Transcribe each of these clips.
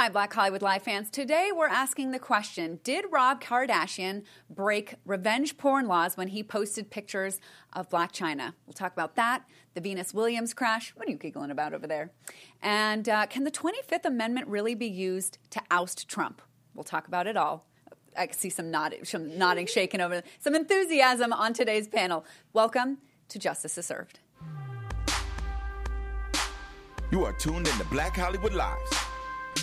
Hi, Black Hollywood Live fans. Today we're asking the question, did Rob Kardashian break revenge porn laws when he posted pictures of Blac Chyna? We'll talk about that, the Venus Williams crash. What are you giggling about over there? And can the 25th Amendment really be used to oust Trump? We'll talk about it all. I can see some nodding, shaking over there. Some enthusiasm on today's panel. Welcome to Justice Is Served. You are tuned in to Black Hollywood Live.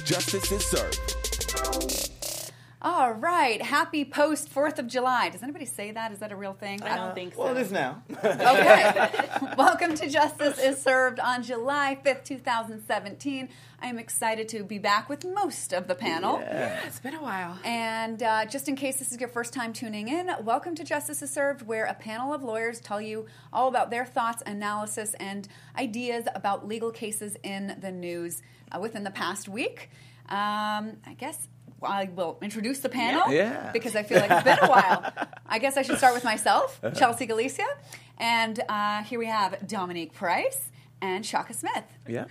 Justice is served. All right. Happy post 4th of July. Does anybody say that? Is that a real thing? I don't think so. Well, it is now. Okay. Welcome to Justice is Served on July 5th, 2017. I am excited to be back with most of the panel. Yeah, it's been a while. And just in case this is your first time tuning in, welcome to Justice is Served, where a panel of lawyers tell you all about their thoughts, analysis, and ideas about legal cases in the news within the past week. I guess I will introduce the panel because I feel like it's been a while. I guess I should start with myself, Chelsea Galicia, and here we have Dominique Price and Shaka Smith. Yeah.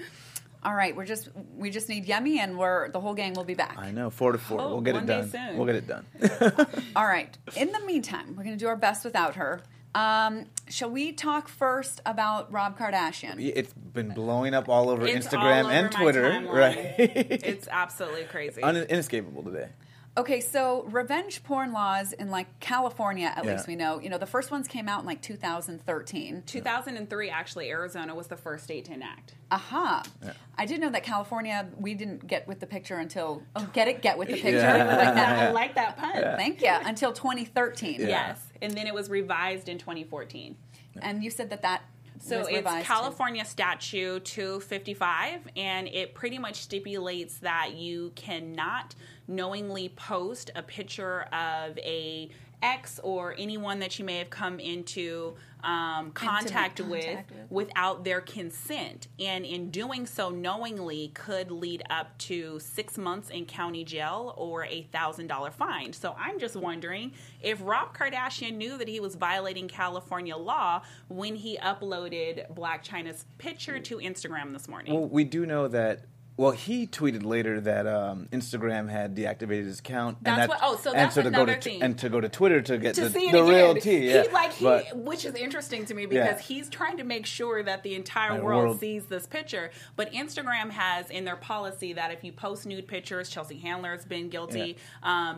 All right, we just need Yemi, and the whole gang will be back. I know, 4 to 4. Oh, we'll get it done. We'll get it done. All right. In the meantime, we're going to do our best without her. Shall we talk first about Rob Kardashian? It's been blowing up all over Instagram and Twitter, right? It's absolutely crazy. Inescapable today. Okay, so revenge porn laws in, like, California, at least we know. You know, the first ones came out in, like, 2013. 2003, actually, Arizona was the first state to enact. Aha. Yeah. I did know that California, we didn't get with the picture until... Oh, get with the picture. Yeah. I like that pun. Yeah. Thank you. Until 2013. Yeah. Yes. And then it was revised in 2014. Yeah. And you said that... So it's California Statute 255, and it pretty much stipulates that you cannot knowingly post a picture of a ex or anyone that you may have come into contact with without their consent. And in doing so knowingly could lead up to 6 months in county jail or a $1,000 fine. So I'm just wondering if Rob Kardashian knew that he was violating California law when he uploaded Blac Chyna's picture to Instagram this morning. Well, we do know that. Well, he tweeted later that Instagram had deactivated his account. That's another thing. And to go to Twitter to get the real tea. Yeah. Which is interesting to me because he's trying to make sure that the entire world sees this picture. But Instagram has in their policy that if you post nude pictures, Chelsea Handler has been guilty,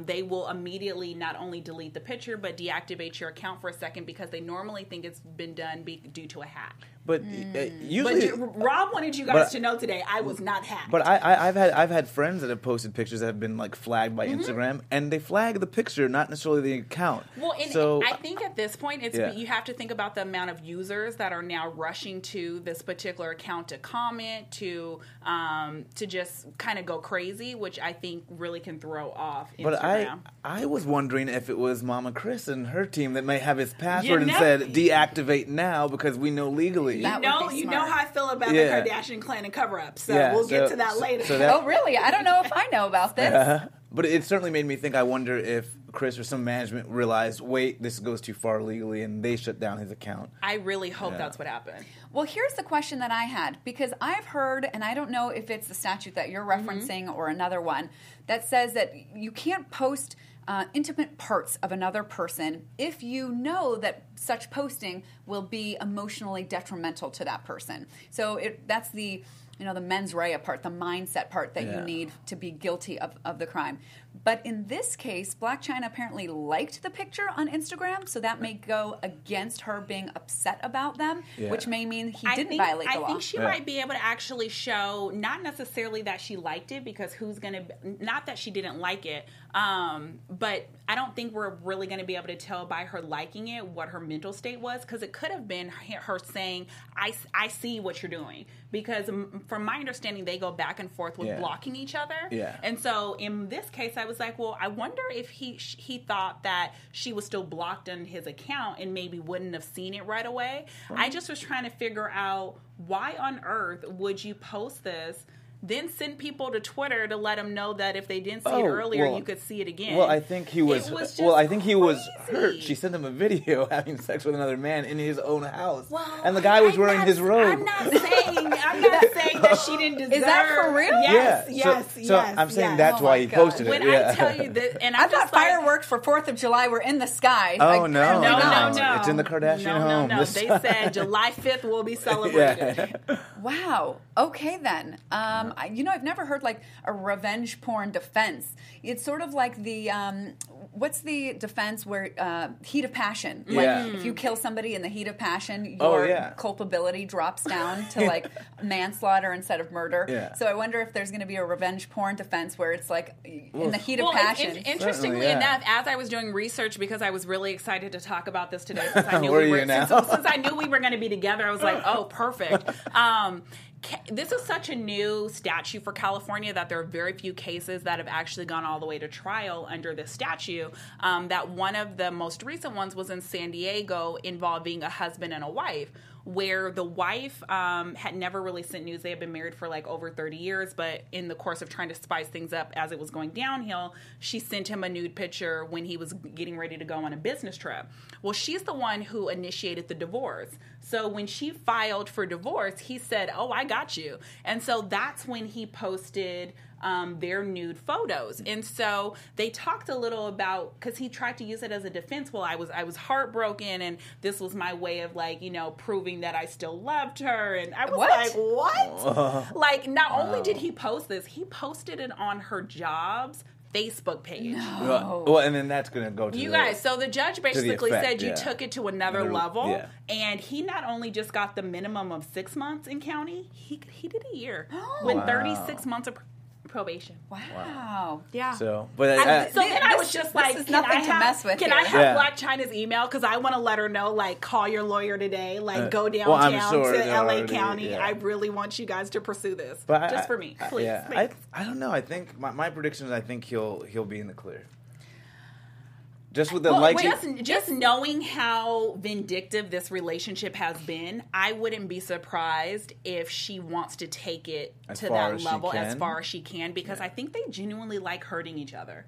they will immediately not only delete the picture but deactivate your account for a second because they normally think it's been done due to a hack. But usually, Rob wanted you guys to know today I was not hacked. But I've had friends that have posted pictures that have been like flagged by Instagram, and they flag the picture, not necessarily the account. Well, and so, I think at this point, you have to think about the amount of users that are now rushing to this particular account to comment, to just kind of go crazy, which I think really can throw off Instagram. But I was wondering if it was Mama Chris and her team that may have his password and said deactivate now because we know legally. You know how I feel about the Kardashian clan and cover-up, so we'll get to that later. Oh, really? I don't know if I know about this. But it certainly made me think, I wonder if Chris or some management realized, wait, this goes too far legally, and they shut down his account. I really hope that's what happened. Well, here's the question that I had, because I've heard, and I don't know if it's the statute that you're referencing or another one, that says that you can't post intimate parts of another person if you know that such posting will be emotionally detrimental to that person. So that's the, the mens rea part, the mindset part that you need to be guilty of the crime. But in this case, Blac Chyna apparently liked the picture on Instagram, so that may go against her being upset about them, which may mean he didn't violate the law. I think she might be able to actually show, not necessarily that she liked it, because not that she didn't like it, but I don't think we're really going to be able to tell by her liking it what her mental state was, because it could have been her saying, I see what you're doing. Because from my understanding, they go back and forth with blocking each other. Yeah. And so in this case, I was like, well, I wonder if he thought that she was still blocked on his account and maybe wouldn't have seen it right away. Right. I just was trying to figure out why on earth would you post this, then send people to Twitter to let them know that if they didn't see it earlier, you could see it again. Well, I think he was. He was hurt. She sent him a video having sex with another man in his own house, and the guy was wearing his robe. I'm not saying I'm not saying that she didn't deserve. Is that for real? Yes, yeah. So I'm saying that's why he posted it. When I tell you that, and I thought fireworks for 4th of July were in the sky. Oh like, no, it's in the Kardashian home. No, they said July 5th will be celebrated. Yeah. Wow. Okay then. I've never heard like a revenge porn defense. It's sort of like the what's the defense where heat of passion? Yeah. Like if you kill somebody in the heat of passion, your culpability drops down to like manslaughter instead of murder. Yeah. So I wonder if there's going to be a revenge porn defense where it's like in the heat of passion. Interestingly enough, as I was doing research because I was really excited to talk about this today since I knew since I knew we were going to be together, I was like, oh, perfect. This is such a new statute for California that there are very few cases that have actually gone all the way to trial under this statute. That one of the most recent ones was in San Diego involving a husband and a wife, where the wife had never really sent news. They had been married for like over 30 years, but in the course of trying to spice things up as it was going downhill, she sent him a nude picture when he was getting ready to go on a business trip. Well, she's the one who initiated the divorce. So when she filed for divorce, he said, oh, I got you. And so that's when he posted their nude photos. And so they talked a little about, because he tried to use it as a defense. Well, I was heartbroken, and this was my way of like, proving that I still loved her. And I was what? Like, not only did he post this, he posted it on her job's Facebook page. No. Well, and then that's going to go to you guys. So the judge basically said you took it to another level, and he not only just got the minimum of 6 months in county, he did a year with 36 months of probation. Wow. Yeah. So, I was just like, this is nothing to mess with. Can I have Blac Chyna's email? Because I want to let her know, like, call your lawyer today. Like, go downtown to L.A. County. Yeah. I really want you guys to pursue this, just for me, please. Yeah. I don't know. I think my prediction is I think he'll be in the clear. Just with the just knowing how vindictive this relationship has been, I wouldn't be surprised if she wants to take it to that level as far as she can, because I think they genuinely like hurting each other.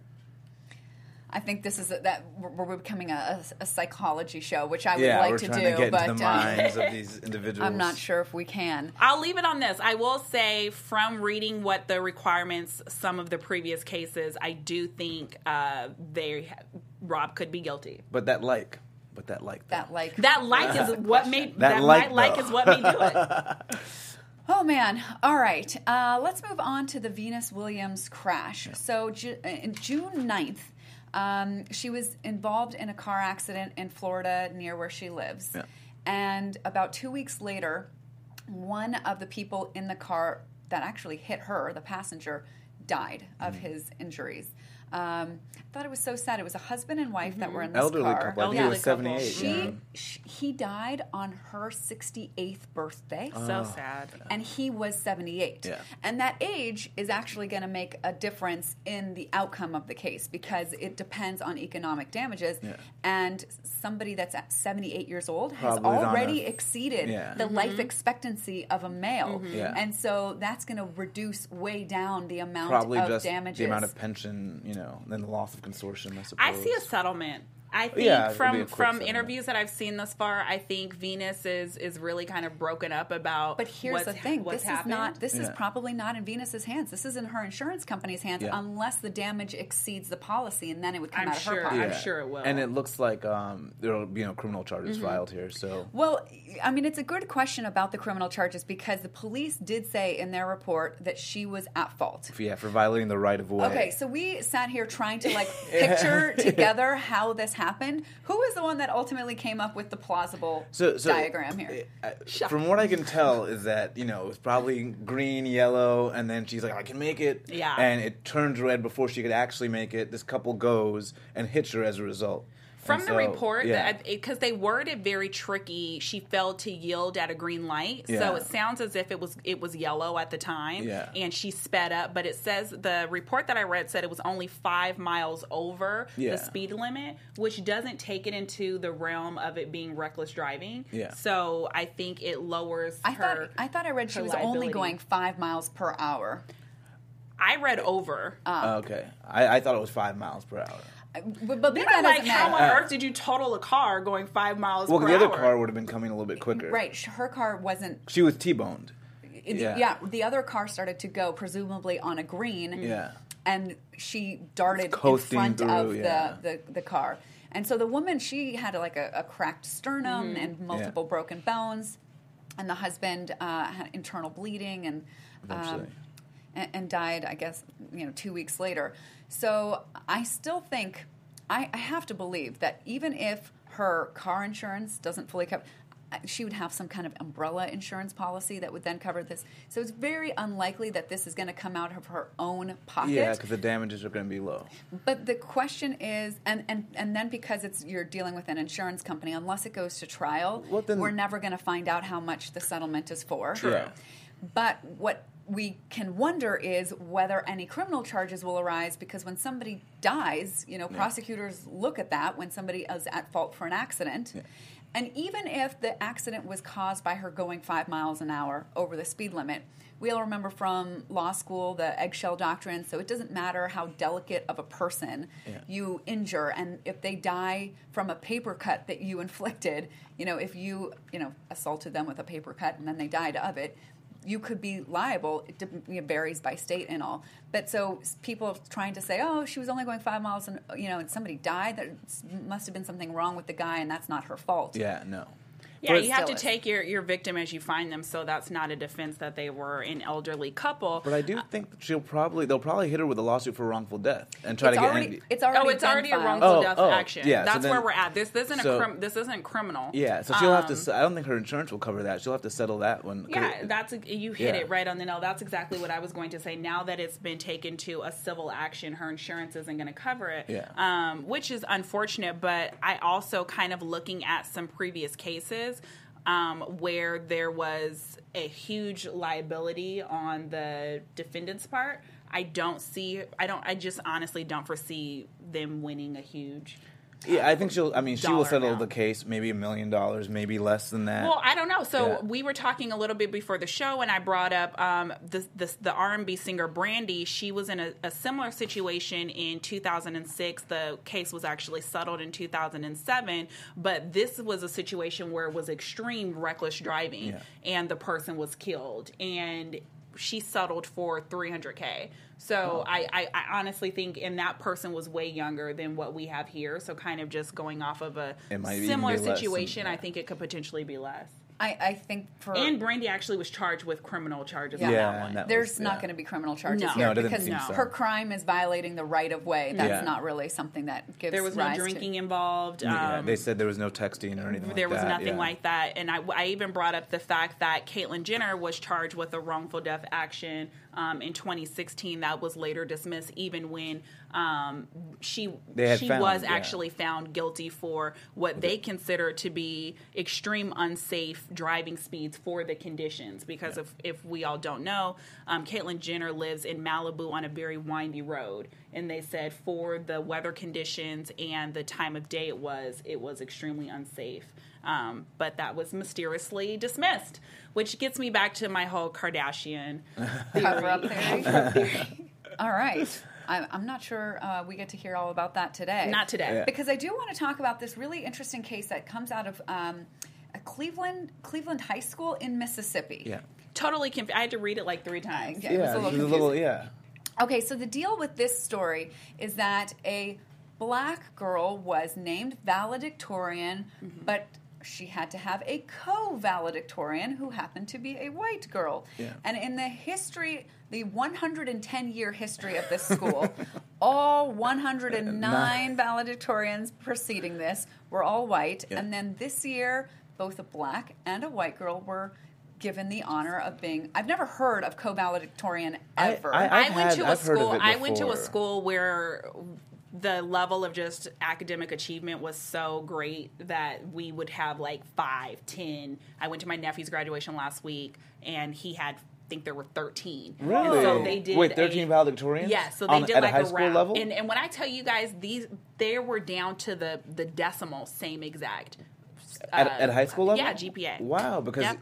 I think this is we're becoming a psychology show, which I would like to do. Yeah, we're trying to get into the minds of these individuals. I'm not sure if we can. I'll leave it on this. I will say, from reading what the requirements, some of the previous cases, I do think Rob could be guilty. But that like is what made do it. Oh, man. All right. Let's move on to the Venus Williams crash. So June 9th, she was involved in a car accident in Florida near where she lives. Yeah. And about 2 weeks later, one of the people in the car that actually hit her, the passenger, died of his injuries. I thought it was so sad. It was a husband and wife that were in this car. Couple. Elderly couple. He was 78. He died on her 68th birthday. Oh. So sad. And he was 78. Yeah. And that age is actually going to make a difference in the outcome of the case, because it depends on economic damages. Yeah. And somebody that's at 78 years old has already exceeded the life expectancy of a male. Mm-hmm. Yeah. And so that's going to reduce way down the amount of damages. The amount of pension, then the loss of consortium, I suppose. I see a settlement. I think from interviews that I've seen thus far, I think Venus is really kind of broken up about. But here's the thing: this is probably not in Venus's hands. This is in her insurance company's hands, unless the damage exceeds the policy, and then it would come out of her pocket. Yeah. I'm sure it will. And it looks like there'll be criminal charges filed here. So it's a good question about the criminal charges, because the police did say in their report that she was at fault. Yeah, for violating the right of way. Okay, so we sat here trying to picture together how this happened. Who is the one that ultimately came up with the plausible diagram here? From what I can tell is that, it was probably green, yellow, and then she's like, I can make it. Yeah. And it turns red before she could actually make it. This couple goes and hits her as a result. From the report, because they worded very tricky, she failed to yield at a green light. Yeah. So it sounds as if it was yellow at the time, and she sped up. But it says, the report that I read said it was only 5 miles over the speed limit, which doesn't take it into the realm of it being reckless driving. Yeah. So I think it lowers her. I thought I read she was only going 5 miles per hour. I read over. Okay. I thought it was 5 miles per hour. But then how on earth did you total a car going 5 miles per hour? Well, the other car would have been coming a little bit quicker. Right. Her car wasn't... She was T-boned. The other car started to go, presumably on a green. Yeah. And she darted in front of the car. And so the woman, she had like a cracked sternum and multiple broken bones. And the husband had internal bleeding and died, I guess, 2 weeks later. So I still think, I have to believe that even if her car insurance doesn't fully cover, she would have some kind of umbrella insurance policy that would then cover this. So it's very unlikely that this is going to come out of her own pocket. Yeah, because the damages are going to be low. But the question is, and then because you're dealing with an insurance company, unless it goes to trial, we're never going to find out how much the settlement is for. True. But what we can wonder is whether any criminal charges will arise, because when somebody dies, prosecutors look at that when somebody is at fault for an accident. Yeah. And even if the accident was caused by her going 5 miles an hour over the speed limit, we all remember from law school the eggshell doctrine, so it doesn't matter how delicate of a person you injure. And if they die from a paper cut that you inflicted, if you, assaulted them with a paper cut and then they died of it, you could be liable. It varies by state and all. But so people trying to say, oh, she was only going 5 miles and somebody died. There must have been something wrong with the guy, and that's not her fault. Yeah, no. Yeah, you have to take your victim as you find them, so that's not a defense that they were an elderly couple. But I do think they'll probably hit her with a lawsuit for wrongful death and try to get angry. It's already a wrongful death action. Yeah, that's where we're at. This isn't criminal. Yeah, so she'll have to. I don't think her insurance will cover that. She'll have to settle that one. Yeah, you hit it right on the nail. That's exactly what I was going to say. Now that it's been taken to a civil action, her insurance isn't going to cover it. Yeah. Which is unfortunate. But I also kind of looking at some previous cases. Where there was a huge liability on the defendant's part, I just honestly don't foresee them winning a huge. Yeah, I think she will settle the case, maybe $1 million, maybe less than that. Well, I don't know. So we were talking a little bit before the show, and I brought up the R&B singer Brandy. She was in a similar situation in 2006. The case was actually settled in 2007, but this was a situation where it was extreme reckless driving, and the person was killed, and she settled for $300,000. So I honestly think, and that person was way younger than what we have here. So kind of just going off of a similar situation, I think it could potentially be less. I think for... And Brandy actually was charged with criminal charges on that one. There's not going to be criminal charges here because her crime is violating the right-of-way. That's not really something that gives rise to... There was no drinking involved. They said there was no texting or anything like that. There was nothing like that. And I even brought up the fact that Caitlyn Jenner was charged with a wrongful death action in 2016 that was later dismissed, even when she was actually found guilty for what they consider to be extreme unsafe driving speeds for the conditions, because if we all don't know, Caitlyn Jenner lives in Malibu on a very windy road, and they said for the weather conditions and the time of day it was extremely unsafe. But that was mysteriously dismissed, which gets me back to my whole Kardashian theory. All right. I'm not sure we get to hear all about that today. Not today. Yeah. Because I do want to talk about this really interesting case that comes out of a Cleveland High School in Mississippi. Yeah. Totally confused. I had to read it like 3 times. Yeah, it was a little yeah. Okay, so the deal with this story is that a black girl was named valedictorian, but she had to have a co-valedictorian who happened to be a white girl. Yeah. And in the 110-year history of this school, all 109 valedictorians preceding this were all white. Yeah. And then this year, both a black and a white girl were given the honor of being... I've never heard of co-valedictorian ever. I went to a school where... the level of just academic achievement was so great that we would have like 5, 10. I went to my nephew's graduation last week, and he had, I think there were 13. Really? And so they did 13 valedictorians? Yeah, so they did at like a high school level? And when I tell you guys, they were down to the decimal, same exact. At high school level? Yeah, GPA. Wow, because... Yep.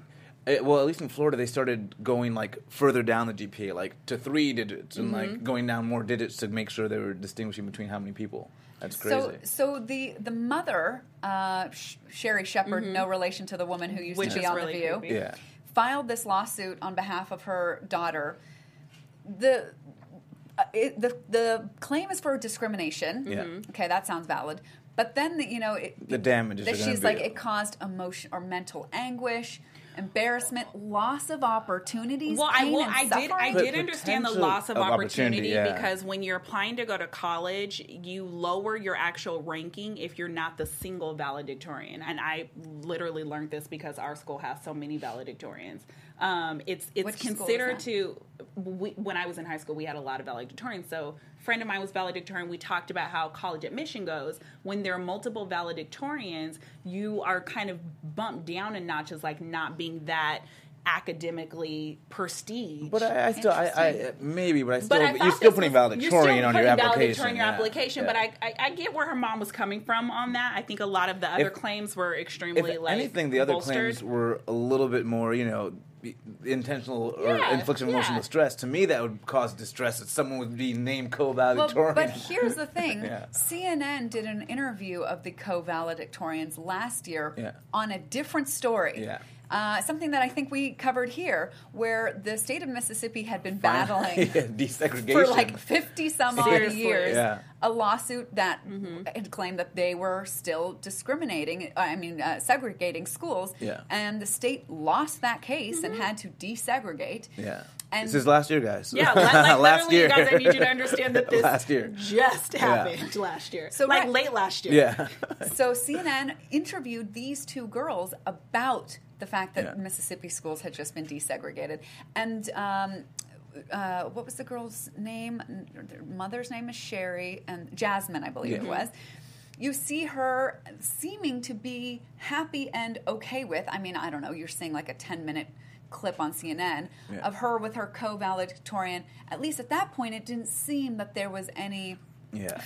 Well, at least in Florida, they started going like further down the GPA, like to 3 digits, and like going down more digits to make sure they were distinguishing between how many people. That's crazy. So the mother, Sherry Shepard, no relation to the woman who used to be on The View, filed this lawsuit on behalf of her daughter. The claim is for discrimination. Yeah. Okay, that sounds valid. But then, the damage is she's like, it caused emotion or mental anguish, embarrassment, loss of opportunities. Well, I did understand the loss of opportunity because when you're applying to go to college, you lower your actual ranking if you're not the single valedictorian. And I literally learned this because our school has so many valedictorians. It's considered to. When I was in high school, we had a lot of valedictorians. So a friend of mine was valedictorian. We talked about how college admission goes. When there are multiple valedictorians, you are kind of bumped down a notch as like not being that academically prestige. But you're still putting valedictorian on your application. But I get where her mom was coming from on that. I think a lot of the other claims were extremely bolstered. Other claims were a little bit more, intentional or infliction of emotional distress. To me, that would cause distress that someone would be named co-valedictorian. Well, but here's the thing. CNN did an interview of the co-valedictorians last year on a different story. Yeah. Something that I think we covered here, where the state of Mississippi had been battling desegregation for like 50-some-odd years, a lawsuit that had claimed that they were still segregating schools, and the state lost that case and had to desegregate. Yeah. And this is last year, guys. Yeah, last year. Guys, I need you to understand that this just happened last year. So late last year. Yeah. So CNN interviewed these two girls about the fact that Mississippi schools had just been desegregated. And what was the girl's name? Their mother's name is Sherry, and Jasmine, I believe it was. You see her seeming to be happy and okay with, I don't know, you're seeing like a 10-minute clip on CNN of her with her co-valedictorian. At least at that point, it didn't seem that there was any...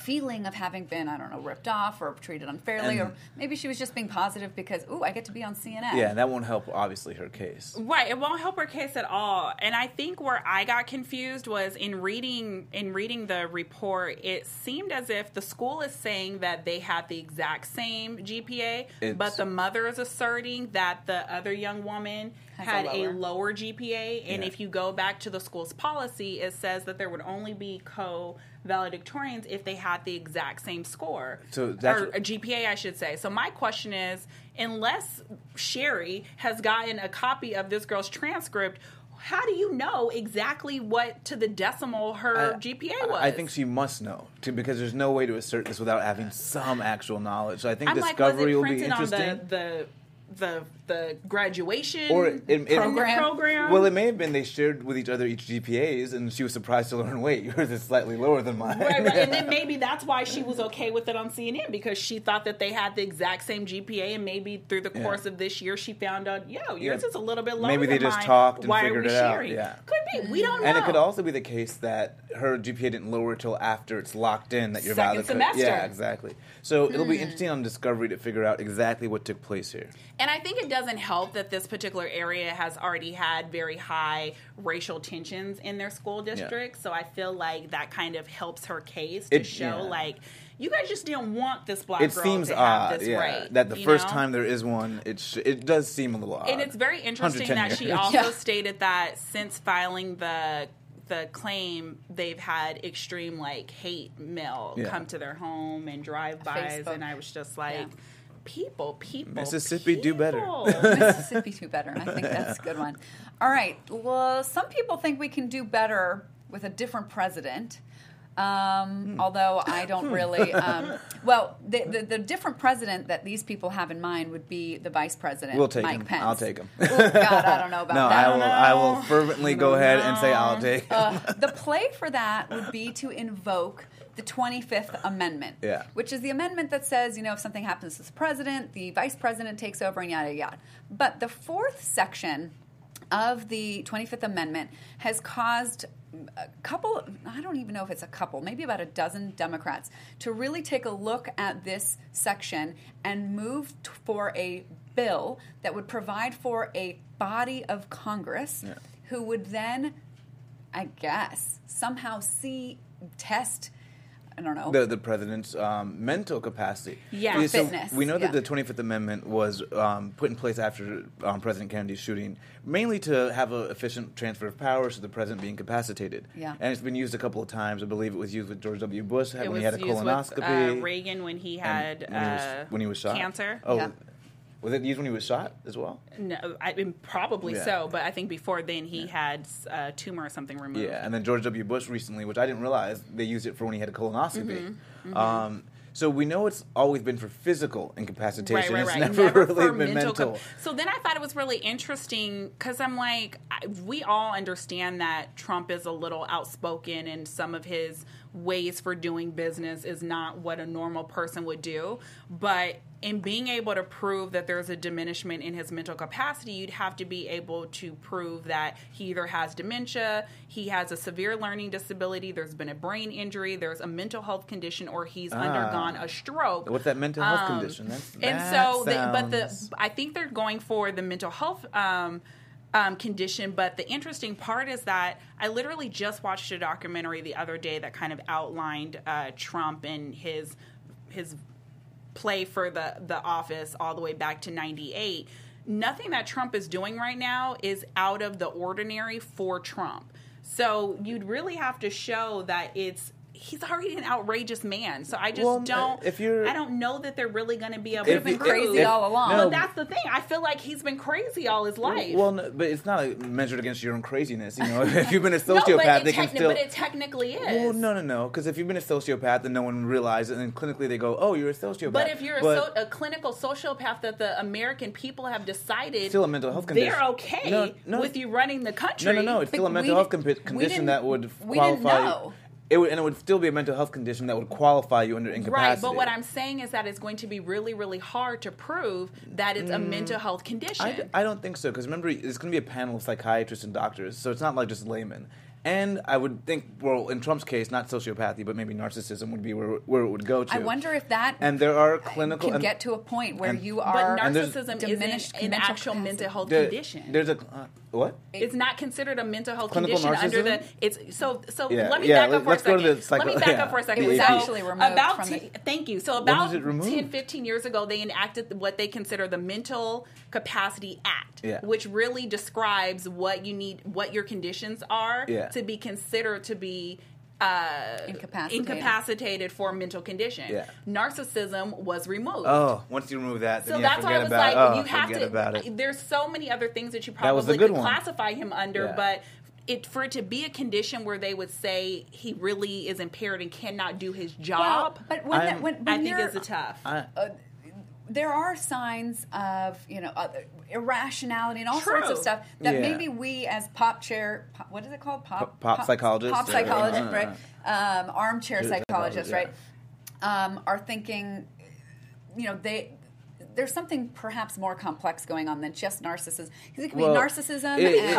feeling of having been, ripped off or treated unfairly, or maybe she was just being positive because, I get to be on CNN. Yeah, and that won't help, obviously, her case. Right, it won't help her case at all. And I think where I got confused was in reading the report, it seemed as if the school is saying that they had the exact same GPA, but the mother is asserting that the other young woman had a lower GPA. And if you go back to the school's policy, it says that there would only be co-valedictorians if they had the exact same score. So that's a GPA, I should say. So my question is, unless Sherry has gotten a copy of this girl's transcript, how do you know exactly what to the decimal her GPA was? I think she must know, too, because there's no way to assert this without having some actual knowledge. So I think discovery will be interesting. On the graduation or program. Well, it may have been they shared with each other each GPAs, and she was surprised to learn, wait, yours is slightly lower than mine. Right. And then maybe that's why she was okay with it on CNN, because she thought that they had the exact same GPA, and maybe through the course of this year she found out, yours is a little bit lower than mine. Maybe they just talked and figured it out. Yeah. Could be. We don't know. And it could also be the case that her GPA didn't lower till after it's locked in that you're valid. Second semester. Yeah, exactly. So it'll be interesting on discovery to figure out exactly what took place here. And I think it doesn't help that this particular area has already had very high racial tensions in their school district. Yeah. So I feel like that kind of helps her case to show, you guys just didn't want this black girl to have this right. That the first time there is one, it does seem a little odd. And it's very interesting that she also stated that since filing the claim, they've had extreme, hate mail come to their home and drive-bys. And I was just like... Yeah. People. Mississippi do better. Mississippi do better. I think that's a good one. All right. Well, some people think we can do better with a different president. Although I don't really. The different president that these people have in mind would be the vice president, Mike Pence. I'll take him. Oh, God, I don't know about that. I will fervently go ahead and say I'll take him. The play for that would be to invoke the 25th Amendment, which is the amendment that says, if something happens to the president, the vice president takes over and yada, yada. But the fourth section of the 25th Amendment has caused a couple, I don't even know if it's a couple, maybe about a dozen Democrats to really take a look at this section and move for a bill that would provide for a body of Congress who would then, I guess, somehow test I don't know. The president's mental capacity. Yeah, so fitness. We know that the 25th Amendment was put in place after President Kennedy's shooting, mainly to have an efficient transfer of powers to the president being incapacitated. Yeah. And it's been used a couple of times. I believe it was used with George W. Bush when he had a colonoscopy. With, Reagan when he had when he was shot. Cancer. Oh, yeah. Was it used when he was shot as well? No, I mean, probably so, but I think before then he had a tumor or something removed. Yeah, and then George W. Bush recently, which I didn't realize, they used it for when he had a colonoscopy. Mm-hmm. Mm-hmm. So we know it's always been for physical incapacitation. Right. It's never really for been mental. So then I thought it was really interesting because I'm like, we all understand that Trump is a little outspoken and some of his ways for doing business is not what a normal person would do. But in being able to prove that there's a diminishment in his mental capacity, you'd have to be able to prove that he either has dementia, he has a severe learning disability, there's been a brain injury, there's a mental health condition, or he's undergone a stroke. What's that mental health condition? I think they're going for the mental health condition, but the interesting part is that I literally just watched a documentary the other day that kind of outlined Trump and his play for the office all the way back to 98. Nothing that Trump is doing right now is out of the ordinary for Trump. So you'd really have to show that he's already an outrageous man, so I just I don't know that they're really going to be able to be crazy all along. But that's the thing. I feel like he's been crazy all his life. Well, no, but it's not measured against your own craziness. You know, if you've been a sociopath, but it technically is. Well, no, because if you've been a sociopath, then no one realizes, and then clinically they go, "Oh, you're a sociopath." But if you're a clinical sociopath that the American people have decided, still a mental health condition, they're okay with you running the country. No, it's still a mental health condition that would qualify. We didn't know. It would still be a mental health condition that would qualify you under incapacity. Right, but what I'm saying is that it's going to be really, really hard to prove that it's a mental health condition. I don't think so, because remember, it's going to be a panel of psychiatrists and doctors, so it's not like just laymen. And I would think, well, in Trump's case, not sociopathy, but maybe narcissism would be where it would go to. I wonder if that and there are clinical can get to a point where you are. But narcissism isn't an actual mental health condition. There's a what? It's not considered a mental health condition narcissism? Under the. It's so. Yeah, let me back up for a second. Let me back up for a second. It was actually removed from the. Thank you. So about 10-15 years ago, they enacted what they consider the Mental Capacity Act, which really describes what you need, what your conditions are. Yeah. To be considered to be incapacitated for a mental condition. Yeah. Narcissism was removed. Oh, once you remove that, then so that's why I was like, you have to. There's so many other things that you probably could classify him under, but for it to be a condition where they would say he really is impaired and cannot do his job, well, but when I think is a tough. There are signs of, irrationality and all sorts of stuff that maybe we as what is it called? Pop psychologists. Pop psychologists, right? Armchair psychologists, right? Are thinking, there's something perhaps more complex going on than just narcissism. Because it could be narcissism. It's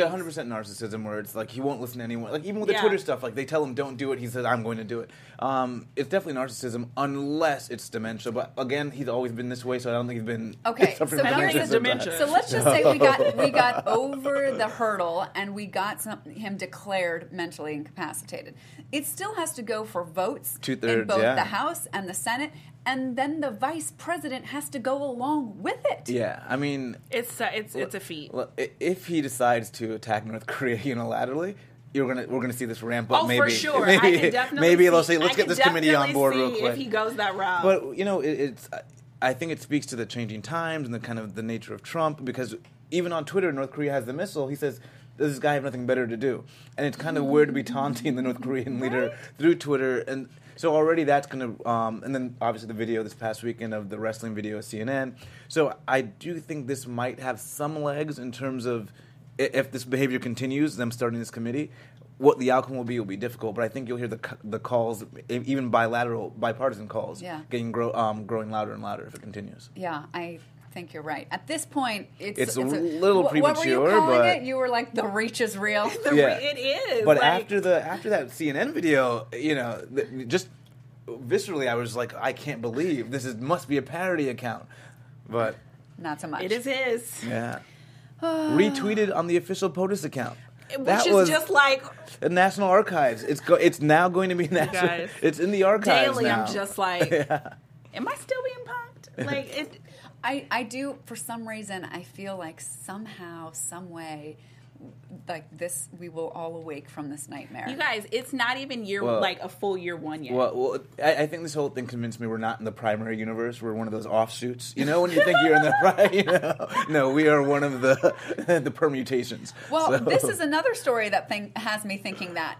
100% narcissism where it's like he won't listen to anyone. Like even with the Twitter stuff, like they tell him don't do it, he says I'm going to do it. It's definitely narcissism unless it's dementia. But again, he's always been this way, so I don't think he's been suffering from dementia. So let's just say we got over the hurdle and we got him declared mentally incapacitated. It still has to go for votes in both the House and the Senate. And then the vice president has to go along with it. Yeah, I mean, it's a feat. If he decides to attack North Korea unilaterally, we're gonna see this ramp up. Oh, maybe. For sure. Maybe, I can definitely they'll say, let's get this committee on board real quick. If he goes that route, but I think it speaks to the changing times and the kind of the nature of Trump, because even on Twitter, North Korea has the missile. He says, does this guy have nothing better to do? And it's kind of weird to be taunting the North Korean leader through Twitter. And so already that's going to... and then obviously the video this past weekend of the wrestling video at CNN. So I do think this might have some legs in terms of if this behavior continues, them starting this committee, what the outcome will be difficult. But I think you'll hear the calls, even bipartisan calls, getting growing louder and louder if it continues. Yeah, I think you're right. At this point, it's a little premature. What were you calling it? You were like, the reach is real. It is. But after that CNN video, just viscerally, I was like, I can't believe must be a parody account. But not so much. It is his. Yeah. Retweeted on the official POTUS account. Which is just like the National Archives. It's now going to be national. Guys, it's in the archives daily. Now. I'm just like, yeah. Am I still being punked? Like it. I do. For some reason, I feel like somehow, some way, like this, we will all awake from this nightmare. You guys, it's not even a full year one yet. Well, I think this whole thing convinced me we're not in the primary universe. We're one of those offshoots. You know, when you think you're in the primary, no, we are one of the permutations. Well, so. This is another story that has me thinking that.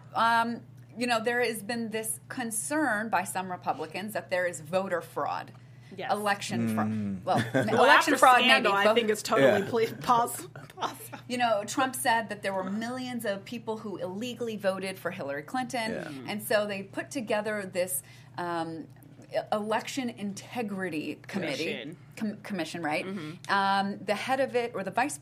You know, there has been this concern by some Republicans that there is voter fraud. Yes. Election fraud. Scandal, I think it's totally possible. You know, Trump said that there were millions of people who illegally voted for Hillary Clinton, and so they put together this election integrity committee commission, right? Mm-hmm. The head of it, or the vice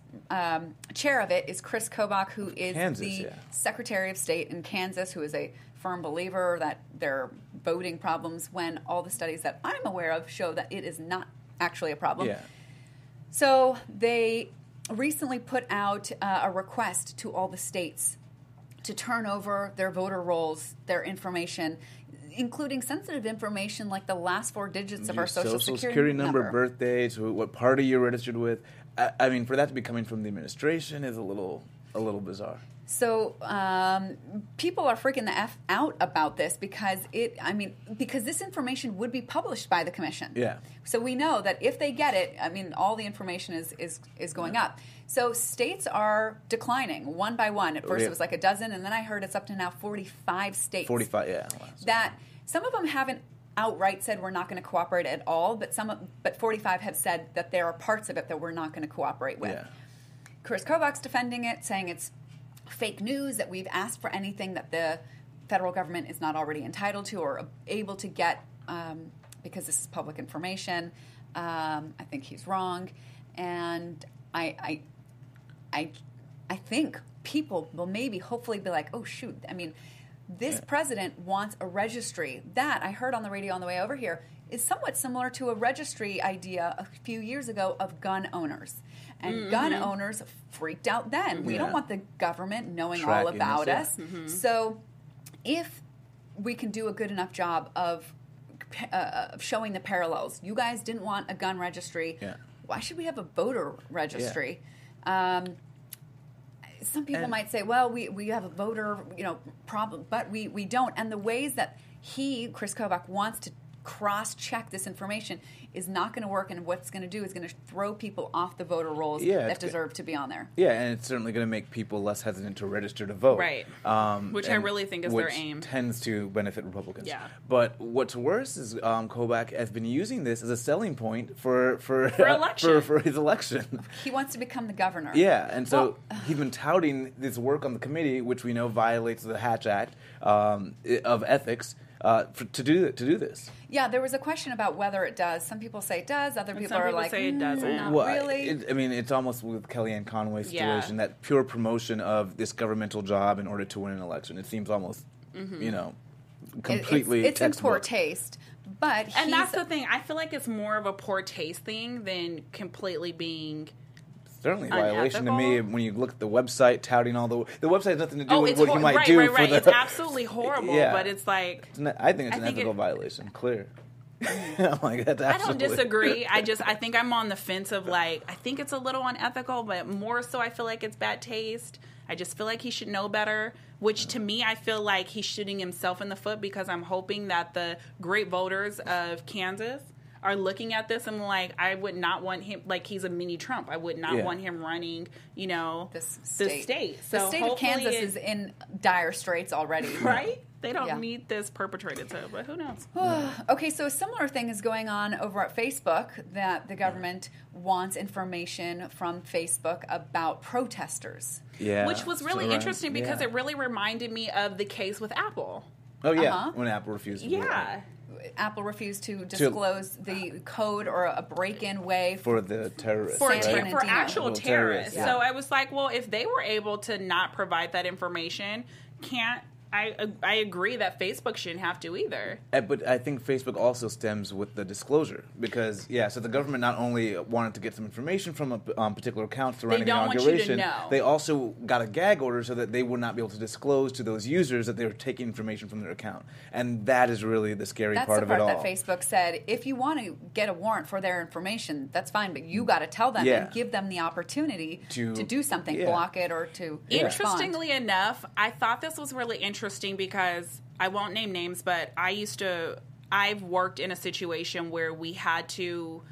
chair of it, is Chris Kobach, who is the Secretary of State in Kansas, who is a firm believer that there are voting problems when all the studies that I'm aware of show that it is not actually a problem. Yeah. So they recently put out a request to all the states to turn over their voter rolls, their information, including sensitive information like the last four digits of our social security number, birthdays, what party you're registered with. I mean, for that to be coming from the administration is a little bizarre. So people are freaking the F out about this because this information would be published by the commission. Yeah. So we know that if they get it, I mean, all the information is going up. So states are declining one by one. At first it was like a dozen, and then I heard it's up to now 45 states. 45, yeah. That some of them haven't outright said we're not going to cooperate at all, but 45 have said that there are parts of it that we're not going to cooperate with. Yeah. Chris Kobach's defending it, saying it's fake news, that we've asked for anything that the federal government is not already entitled to or able to get because this is public information. I think he's wrong, and I think people will maybe hopefully be like, oh shoot, I mean, this president wants a registry. That I heard on the radio on the way over here is somewhat similar to a registry idea a few years ago of gun owners. And gun owners freaked out then. We don't want the government knowing all about us. Mm-hmm. So if we can do a good enough job of showing the parallels, you guys didn't want a gun registry. Yeah. Why should we have a voter registry? Yeah. Some people might say, well, we have a voter problem, but we don't. And the ways that Chris Kobach, wants to cross-check this information is not going to work, and what's going to do is going to throw people off the voter rolls that deserve to be on there. Yeah, and it's certainly going to make people less hesitant to register to vote. Right. Which I really think is their aim. Which tends to benefit Republicans. Yeah. But what's worse is Kobach has been using this as a selling point for his election. He wants to become the governor. Yeah, and so he's been touting this work on the committee, which we know violates the Hatch Act of ethics, to do this. Yeah, there was a question about whether it does. Some people say it does. Other people are like, say it doesn't. Not really. It's almost with Kellyanne Conway's situation, that pure promotion of this governmental job in order to win an election. It seems almost, completely it's in poor taste. And that's the thing. I feel like it's more of a poor taste thing than completely being... Certainly a violation to me when you look at the website touting all the website has nothing to do with what you might do. Right. It's absolutely horrible, but it's like... I think it's an ethical violation, clear. I'm like, that's I don't disagree. I think I'm on the fence of like, I think it's a little unethical, but more so I feel like it's bad taste. I just feel like he should know better, which to me, I feel like he's shooting himself in the foot because I'm hoping that the great voters of Kansas are looking at this and like, I would not want him, like he's a mini Trump. I would not want him running, this state. So the state of Kansas is in dire straits already. Right? They don't need this perpetrated to, but who knows? Okay, so a similar thing is going on over at Facebook, that the government wants information from Facebook about protesters. Yeah. Which was really interesting because it really reminded me of the case with Apple. Oh, yeah. Uh-huh. When Apple refused to do it. Apple refused to disclose the code or a break-in way for the terrorists. For actual terrorists. Yeah. So I was like, well, if they were able to not provide that information, can't I agree that Facebook shouldn't have to either. But I think Facebook also stems with the disclosure because, yeah, so the government not only wanted to get some information from a particular account surrounding the inauguration, they also got a gag order so that they would not be able to disclose to those users that they were taking information from their account. And that is really the scary part of it all. That's the part that Facebook said, if you want to get a warrant for their information, that's fine, but you got to tell them and give them the opportunity to do something, block it or to Interestingly enough, I thought this was really interesting because I won't name names, but I've worked in a situation where we had to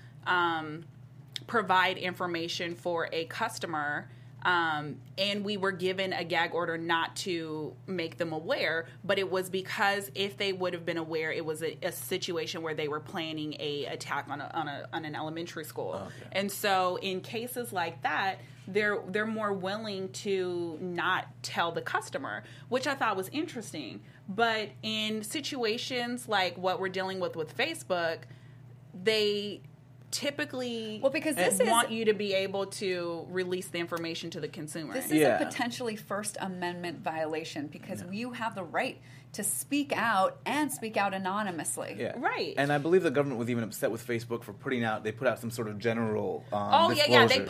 provide information for a customer, and we were given a gag order not to make them aware, but it was because if they would have been aware, it was a situation where they were planning a attack on an elementary school. Okay. And so in cases like that, they're more willing to not tell the customer, which I thought was interesting. But in situations like what we're dealing with Facebook, they typically because this want you to be able to release the information to the consumer. This is a potentially First Amendment violation because you have the right to speak out and speak out anonymously. Yeah. Right. And I believe the government was even upset with Facebook for they put out some sort of general disclosure. They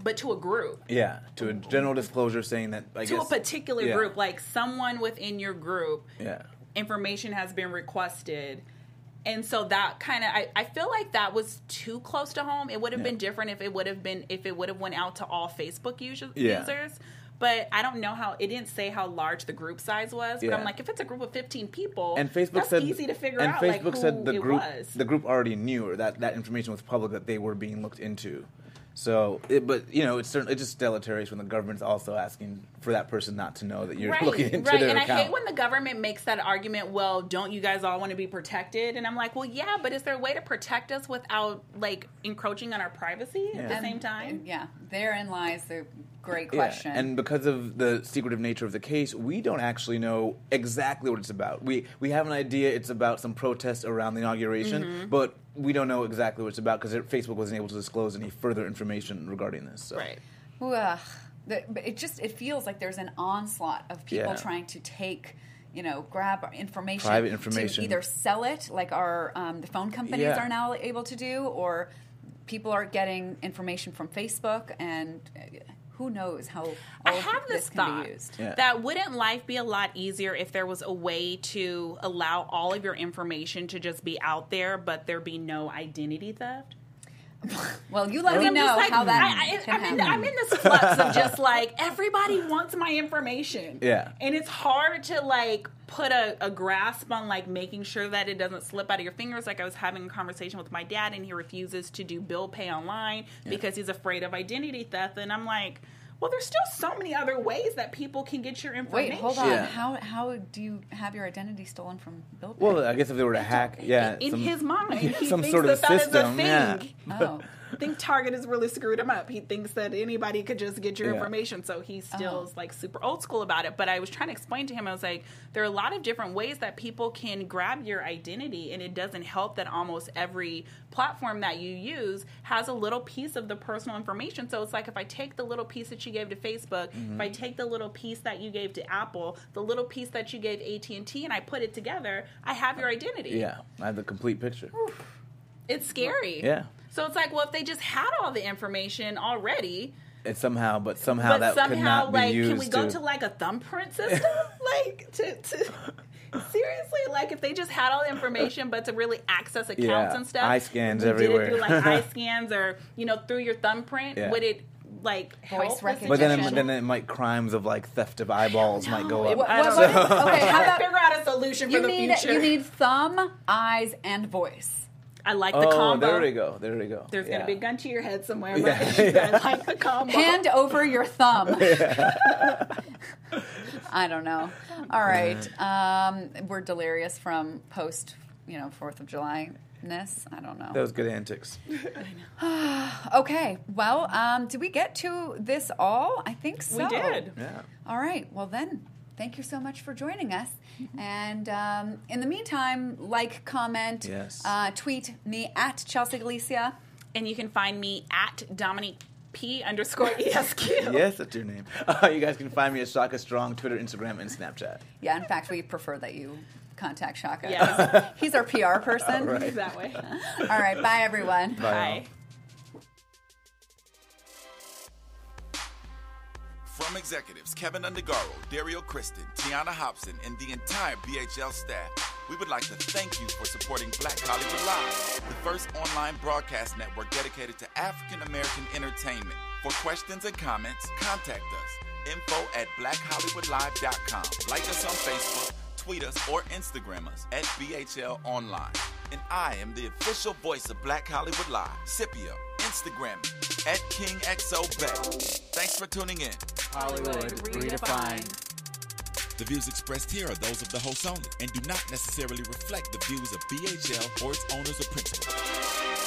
put to a group. Yeah, to a general disclosure saying that, I guess, a particular group, like someone within your group, information has been requested. And so that kind of, I feel like that was too close to home. It would have been different if it would have went out to all Facebook users. But I don't know it didn't say how large the group size was. But I'm like, if it's a group of 15 people, and that's easy to figure out. And Facebook said the group already knew, or that information was public, that they were being looked into. So, it's certainly just deleterious when the government's also asking for that person not to know that you're looking into their account. I hate when the government makes that argument, well, don't you guys all want to be protected? And I'm like, well, yeah, but is there a way to protect us without, encroaching on our privacy at the same time? Therein lies the great question. Yeah. And because of the secretive nature of the case, we don't actually know exactly what it's about. We have an idea it's about some protests around the inauguration, but we don't know exactly what it's about because Facebook wasn't able to disclose any further information regarding this. So. Right. Ugh. It feels like there's an onslaught of people trying to take, grab information. Private information. To either sell it, like our the phone companies are now able to do, or people are getting information from Facebook, and who knows how all this can be used. That wouldn't life be a lot easier if there was a way to allow all of your information to just be out there, but there be no identity theft? Well, you let me know how that can happen. I'm in this flux of just everybody wants my information. Yeah. And it's hard to put a grasp on making sure that it doesn't slip out of your fingers. I was having a conversation with my dad and he refuses to do bill pay online because he's afraid of identity theft. And I'm like, well, there's still so many other ways that people can get your information. Wait, hold on. Yeah. How do you have your identity stolen from bill pay? Well, I guess if they were to hack, in his mind, he thinks sort of that system, is a thing. Yeah. Oh. I think Target has really screwed him up. He thinks that anybody could just get your information, so he still is super old school about it. But I was trying to explain to him, I was like, there are a lot of different ways that people can grab your identity, and it doesn't help that almost every platform that you use has a little piece of the personal information. So it's like if I take the little piece that you gave to Facebook, if I take the little piece that you gave to Apple, the little piece that you gave AT&T, and I put it together, I have your identity. Yeah, I have the complete picture. Oof. It's scary. Yeah. So it's like, well, if they just had all the information already. Somehow that could not be used. Can we go to a thumbprint system? Seriously, if they just had all the information, but to really access accounts and stuff. Eye scans everywhere. Did it through eye scans or, through your thumbprint? Yeah. Would it voice recognition? But then it might crimes of theft of eyeballs might go up. How about figure out a solution for the future? You need thumb, eyes, and voice. I like the combo. Oh, there we go. There's going to be a gun to your head somewhere. I like the combo. Hand over your thumb. Yeah. I don't know. All right. We're delirious from post, 4th of July-ness. I don't know. That was good antics. I know. Okay. Well, did we get to this all? I think so. We did. Yeah. All right. Well, then. Thank you so much for joining us. And in the meantime, comment, tweet me at Chelsea Galicia. And you can find me at Dominique P_ESQ. Yes, that's your name. You guys can find me at Shaka Strong, Twitter, Instagram, and Snapchat. Yeah, in fact, we prefer that you contact Shaka. Yeah. He's our PR person. Right. He's that way. All right, bye, everyone. Bye. Bye. From executives Kevin Undergaro, Dario Christen, Tiana Hobson, and the entire BHL staff, we would like to thank you for supporting Black Hollywood Live, the first online broadcast network dedicated to African-American entertainment. For questions and comments, contact us. info@blackhollywoodlive.com. Like us on Facebook, tweet us, or Instagram us at BHL Online. And I am the official voice of Black Hollywood Live, Scipio. Instagram at KingXOBeck. Thanks for tuning in. Hollywood Redefined. The views expressed here are those of the host only and do not necessarily reflect the views of BHL or its owners or principals.